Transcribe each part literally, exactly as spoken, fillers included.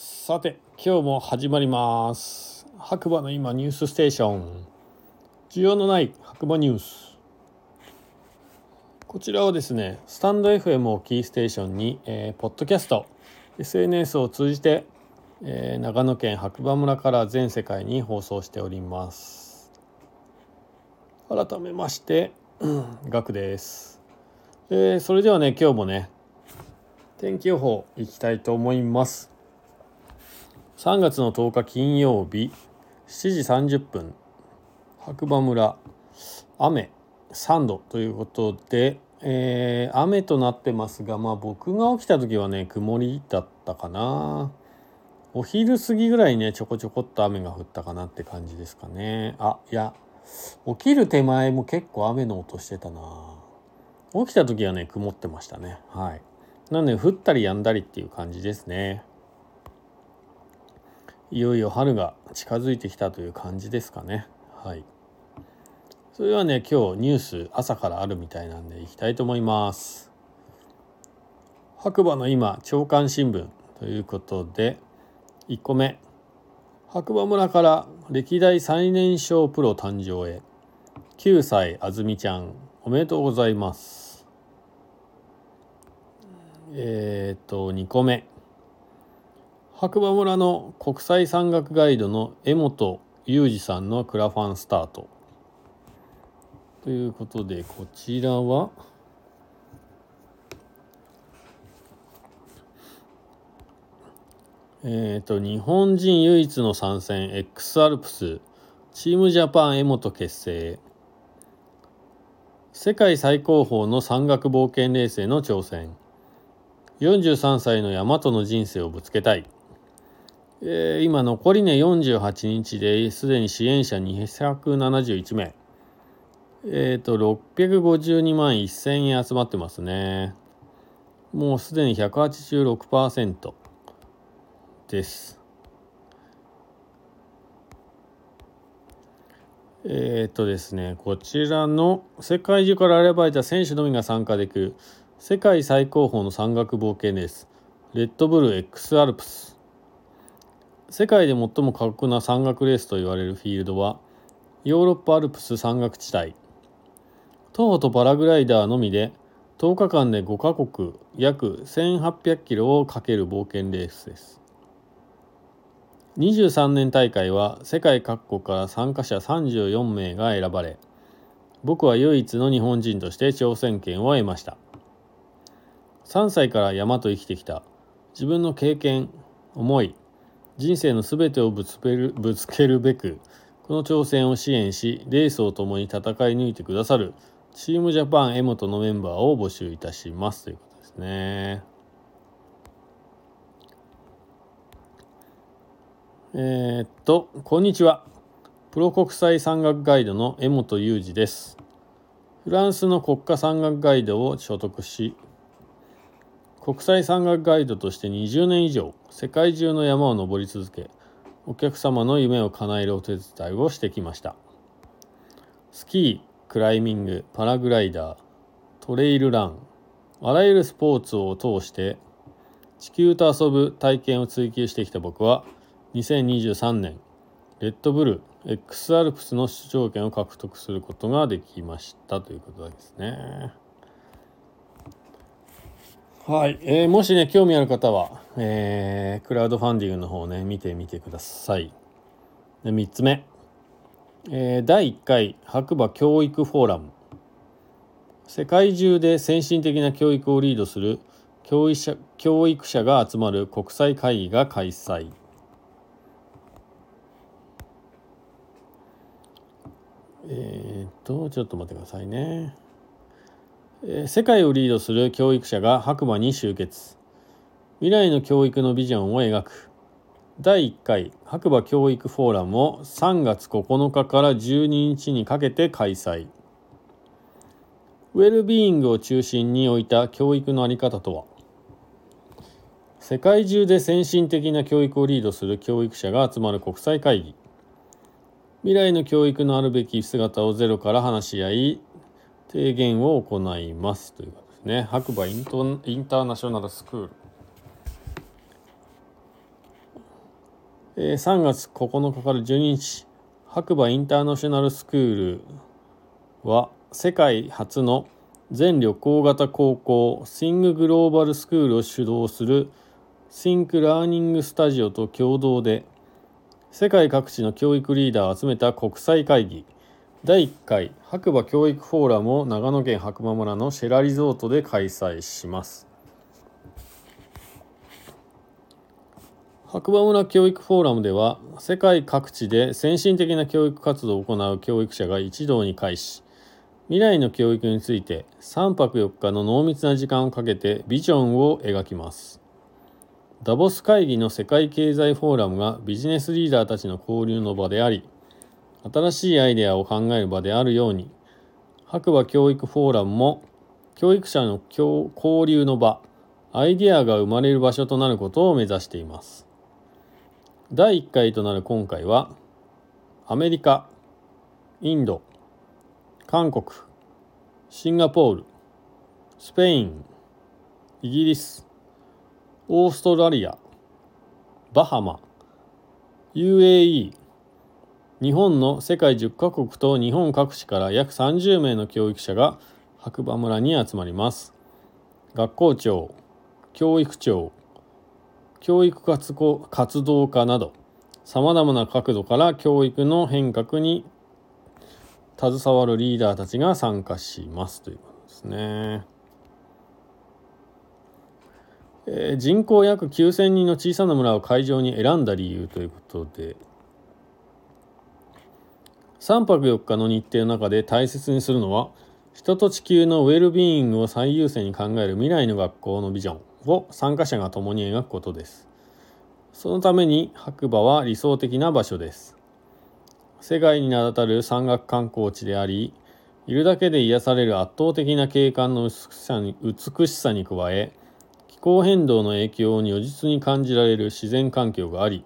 さて、今日も始まります。白馬の今ニュースステーション、需要のない白馬ニュース。こちらはですね、スタンド エフエム をキーステーションに、えー、ポッドキャスト エスエヌエス を通じて、えー、長野県白馬村から全世界に放送しております。改めましてガクです。えー、それではね、今日もね、天気予報いきたいと思います。さんがつのとおか金曜日しちじさんじゅっぷん、白馬村雨さんどということで、えー、雨となってますが、まあ僕が起きた時はね、曇りだったかな。お昼過ぎぐらいね、ちょこちょこっと雨が降ったかなって感じですかね。あ、いや、起きる手前も結構雨の音してたな。起きた時はね、曇ってましたね。はい。なので降ったりやんだりっていう感じですね。いよいよ春が近づいてきたという感じですかね。はい。それではね、今日ニュース朝からあるみたいなんでいきたいと思います。白馬の今朝刊新聞ということで、いっこめ、白馬村から歴代最年少プロ誕生へ、きゅうさいあずみちゃんおめでとうございます。えっとにこめ。白馬村の国際山岳ガイドの江本雄二さんのクラファンスタートということで、こちらはえっと日本人唯一の参戦 X アルプスチームジャパン江本結成、世界最高峰の山岳冒険レースへの挑戦、よんじゅうさんさいの山との人生をぶつけたい。えー、今残りねよんじゅうはちにちですでに支援者にひゃくななじゅういちめい、えっ、ー、とろっぴゃくごじゅうにまんせんえん集まってますね。もうすでに ひゃくはちじゅうろくパーセント です。えっ、ー、とですねこちらの世界中から選ばれた選手のみが参加できる世界最高峰の山岳冒険レース、レッドブル X アルプス。世界で最も過酷な山岳レースと言われるフィールドはヨーロッパアルプス山岳地帯、徒歩とパラグライダーのみでとおかかんでごかこく約せんはっぴゃくキロをかける冒険レースです。にじゅうさんねん大会は世界各国から参加者さんじゅうよんめいが選ばれ、僕は唯一の日本人として挑戦権を得ました。さんさいから山と生きてきた自分の経験、思い、人生のすべてをぶつける、ぶつけるべくこの挑戦を支援し、レースを共に戦い抜いてくださるチームジャパン江本のメンバーを募集いたしますということですね。えー、っとこんにちは、プロ国際山岳ガイドの江本雄二です。フランスの国家山岳ガイドを所得し、国際山岳ガイドとしてにじゅうねんいじょう世界中の山を登り続け、お客様の夢を叶えるお手伝いをしてきました。スキー、クライミング、パラグライダー、トレイルラン、あらゆるスポーツを通して地球と遊ぶ体験を追求してきた僕は、にせんにじゅうさんねんレッドブル X アルプスの出場権を獲得することができましたということですね。はい、えー、もしね興味ある方は、えー、クラウドファンディングの方をね見てみてください。でみっつめ、えー、だいいっかい白馬教育フォーラム、世界中で先進的な教育をリードする教育者、教育者が集まる国際会議が開催。えーっとちょっと待ってくださいね。世界をリードする教育者が白馬に集結、未来の教育のビジョンを描くだいいっかい白馬教育フォーラムをさんがつここのかからじゅうににちにかけて開催。ウェルビーイングを中心に置いた教育の在り方とは、世界中で先進的な教育をリードする教育者が集まる国際会議、未来の教育のあるべき姿をゼロから話し合い提言を行いますということですね。白馬イントインターナショナルスクール。えー、さんがつここのかからじゅうににち、白馬インターナショナルスクールは世界初の全旅行型高校 エスワイエヌシー グローバルスクールを主導する エスワイエヌシー ラーニングスタジオと共同で世界各地の教育リーダーを集めた国際会議だいいっかい白馬教育フォーラムを長野県白馬村のシェラリゾートで開催します。白馬村教育フォーラムでは世界各地で先進的な教育活動を行う教育者が一堂に会し、未来の教育についてさんぱくよっかの濃密な時間をかけてビジョンを描きます。ダボス会議の世界経済フォーラムがビジネスリーダーたちの交流の場であり、新しいアイデアを考える場であるように、白馬教育フォーラムも教育者の交流の場、アイデアが生まれる場所となることを目指しています。だいいっかいとなる今回は、アメリカ、インド、韓国、シンガポール、スペイン、イギリス、オーストラリア、バハマ、ユーエーイー、日本の世界じゅっかこくと日本各地から約さんじゅうめいの教育者が白馬村に集まります。学校長、教育長、教育活動家など、さまざまな角度から教育の変革に携わるリーダーたちが参加しますということですね。えー、人口約きゅうせんにんの小さな村を会場に選んだ理由ということで、さんぱくよっかの日程の中で大切にするのは、人と地球のウェルビーイングを最優先に考える未来の学校のビジョンを参加者が共に描くことです。そのために白馬は理想的な場所です。世界に名だたる山岳観光地であり、いるだけで癒される圧倒的な景観の美しさに加え、気候変動の影響を如実に感じられる自然環境があり、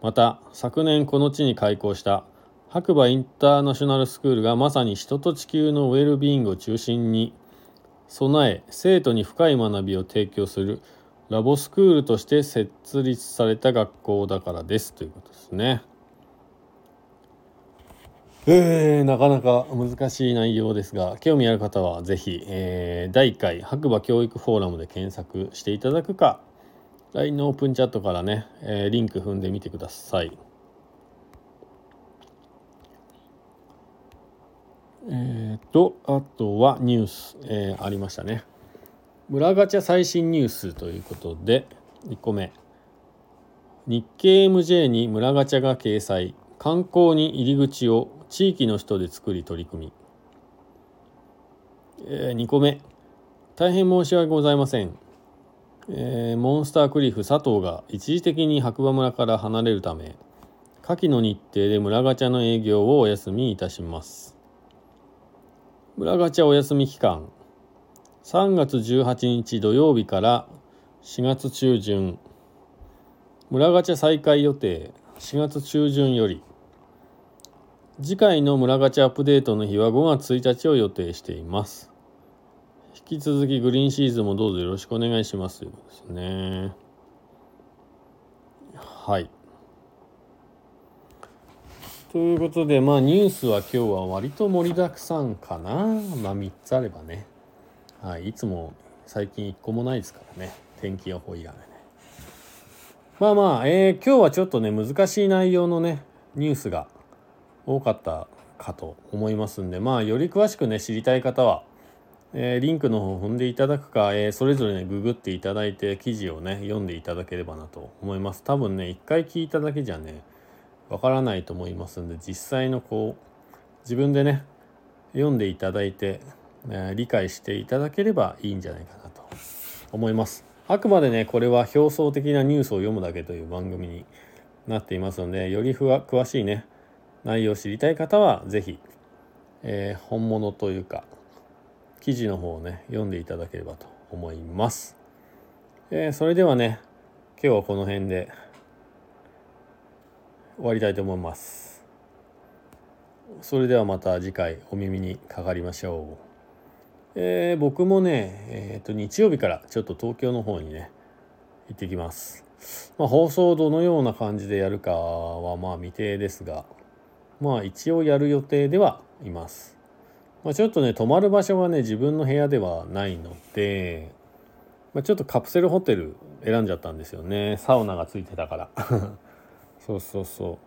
また昨年この地に開校した白馬インターナショナルスクールがまさに人と地球のウェルビーイングを中心に備え、生徒に深い学びを提供するラボスクールとして設立された学校だからですということですね。えー、なかなか難しい内容ですが、興味ある方はぜひ、えー、だいいっかい白馬教育フォーラムで検索していただくか、 ライン のオープンチャットからね、えー、リンク踏んでみてください。えーと、あとはニュース、えー、ありましたね。村ガチャ最新ニュースということで、いっこめ、日経 エムジェー に村ガチャが掲載、観光に入り口を地域の人で作り取り組み。えー、にこめ、大変申し訳ございません、えー、モンスタークリフ佐藤が一時的に白馬村から離れるため、下記の日程で村ガチャの営業をお休みいたします。村ガチャお休み期間、さんがつじゅうはちにち土曜日からしがつちゅうじゅん、村ガチャ再開予定しがつちゅうじゅんより。次回の村ガチャアップデートの日はごがつついたちを予定しています。引き続きグリーンシーズンもどうぞよろしくお願いしますということですね。はい、ということで、まあニュースは今日は割と盛りだくさんかな。まあみっつあればね、はい、いつも最近いっこもないですからね、天気予報以外ね。まあまあ、えー、今日はちょっとね、難しい内容のねニュースが多かったかと思いますんで、まあより詳しくね知りたい方は、えー、リンクの方を踏んでいただくか、えー、それぞれねググっていただいて記事をね読んでいただければなと思います。多分ね、いっかい聞いただけじゃねわからないと思いますんで、実際のこう自分でね読んでいただいて、えー、理解していただければいいんじゃないかなと思います。あくまでね、これは表層的なニュースを読むだけという番組になっていますので、よりふわ詳しいね内容を知りたい方はぜひ、えー、本物というか記事の方をね読んでいただければと思います。えー、それではね、今日はこの辺で終わりたいと思います。それではまた次回お耳にかかりましょう。えー、僕もね、えーと、日曜日からちょっと東京の方にね行ってきます。まあ、放送をどのような感じでやるかはまあ未定ですが、まあ一応やる予定ではいます。まあ、ちょっとね、泊まる場所はね、自分の部屋ではないので、まあ、ちょっとカプセルホテル選んじゃったんですよね。サウナがついてたから。そうそうそ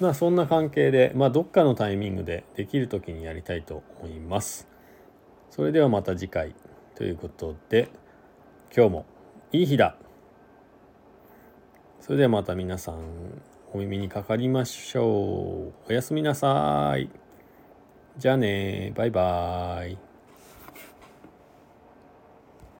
う。まあそんな関係で、まあどっかのタイミングでできる時にやりたいと思います。それではまた次回ということで、今日もいい日だ。それではまた皆さんお耳にかかりましょう。おやすみなさい。じゃあね、バイバイ。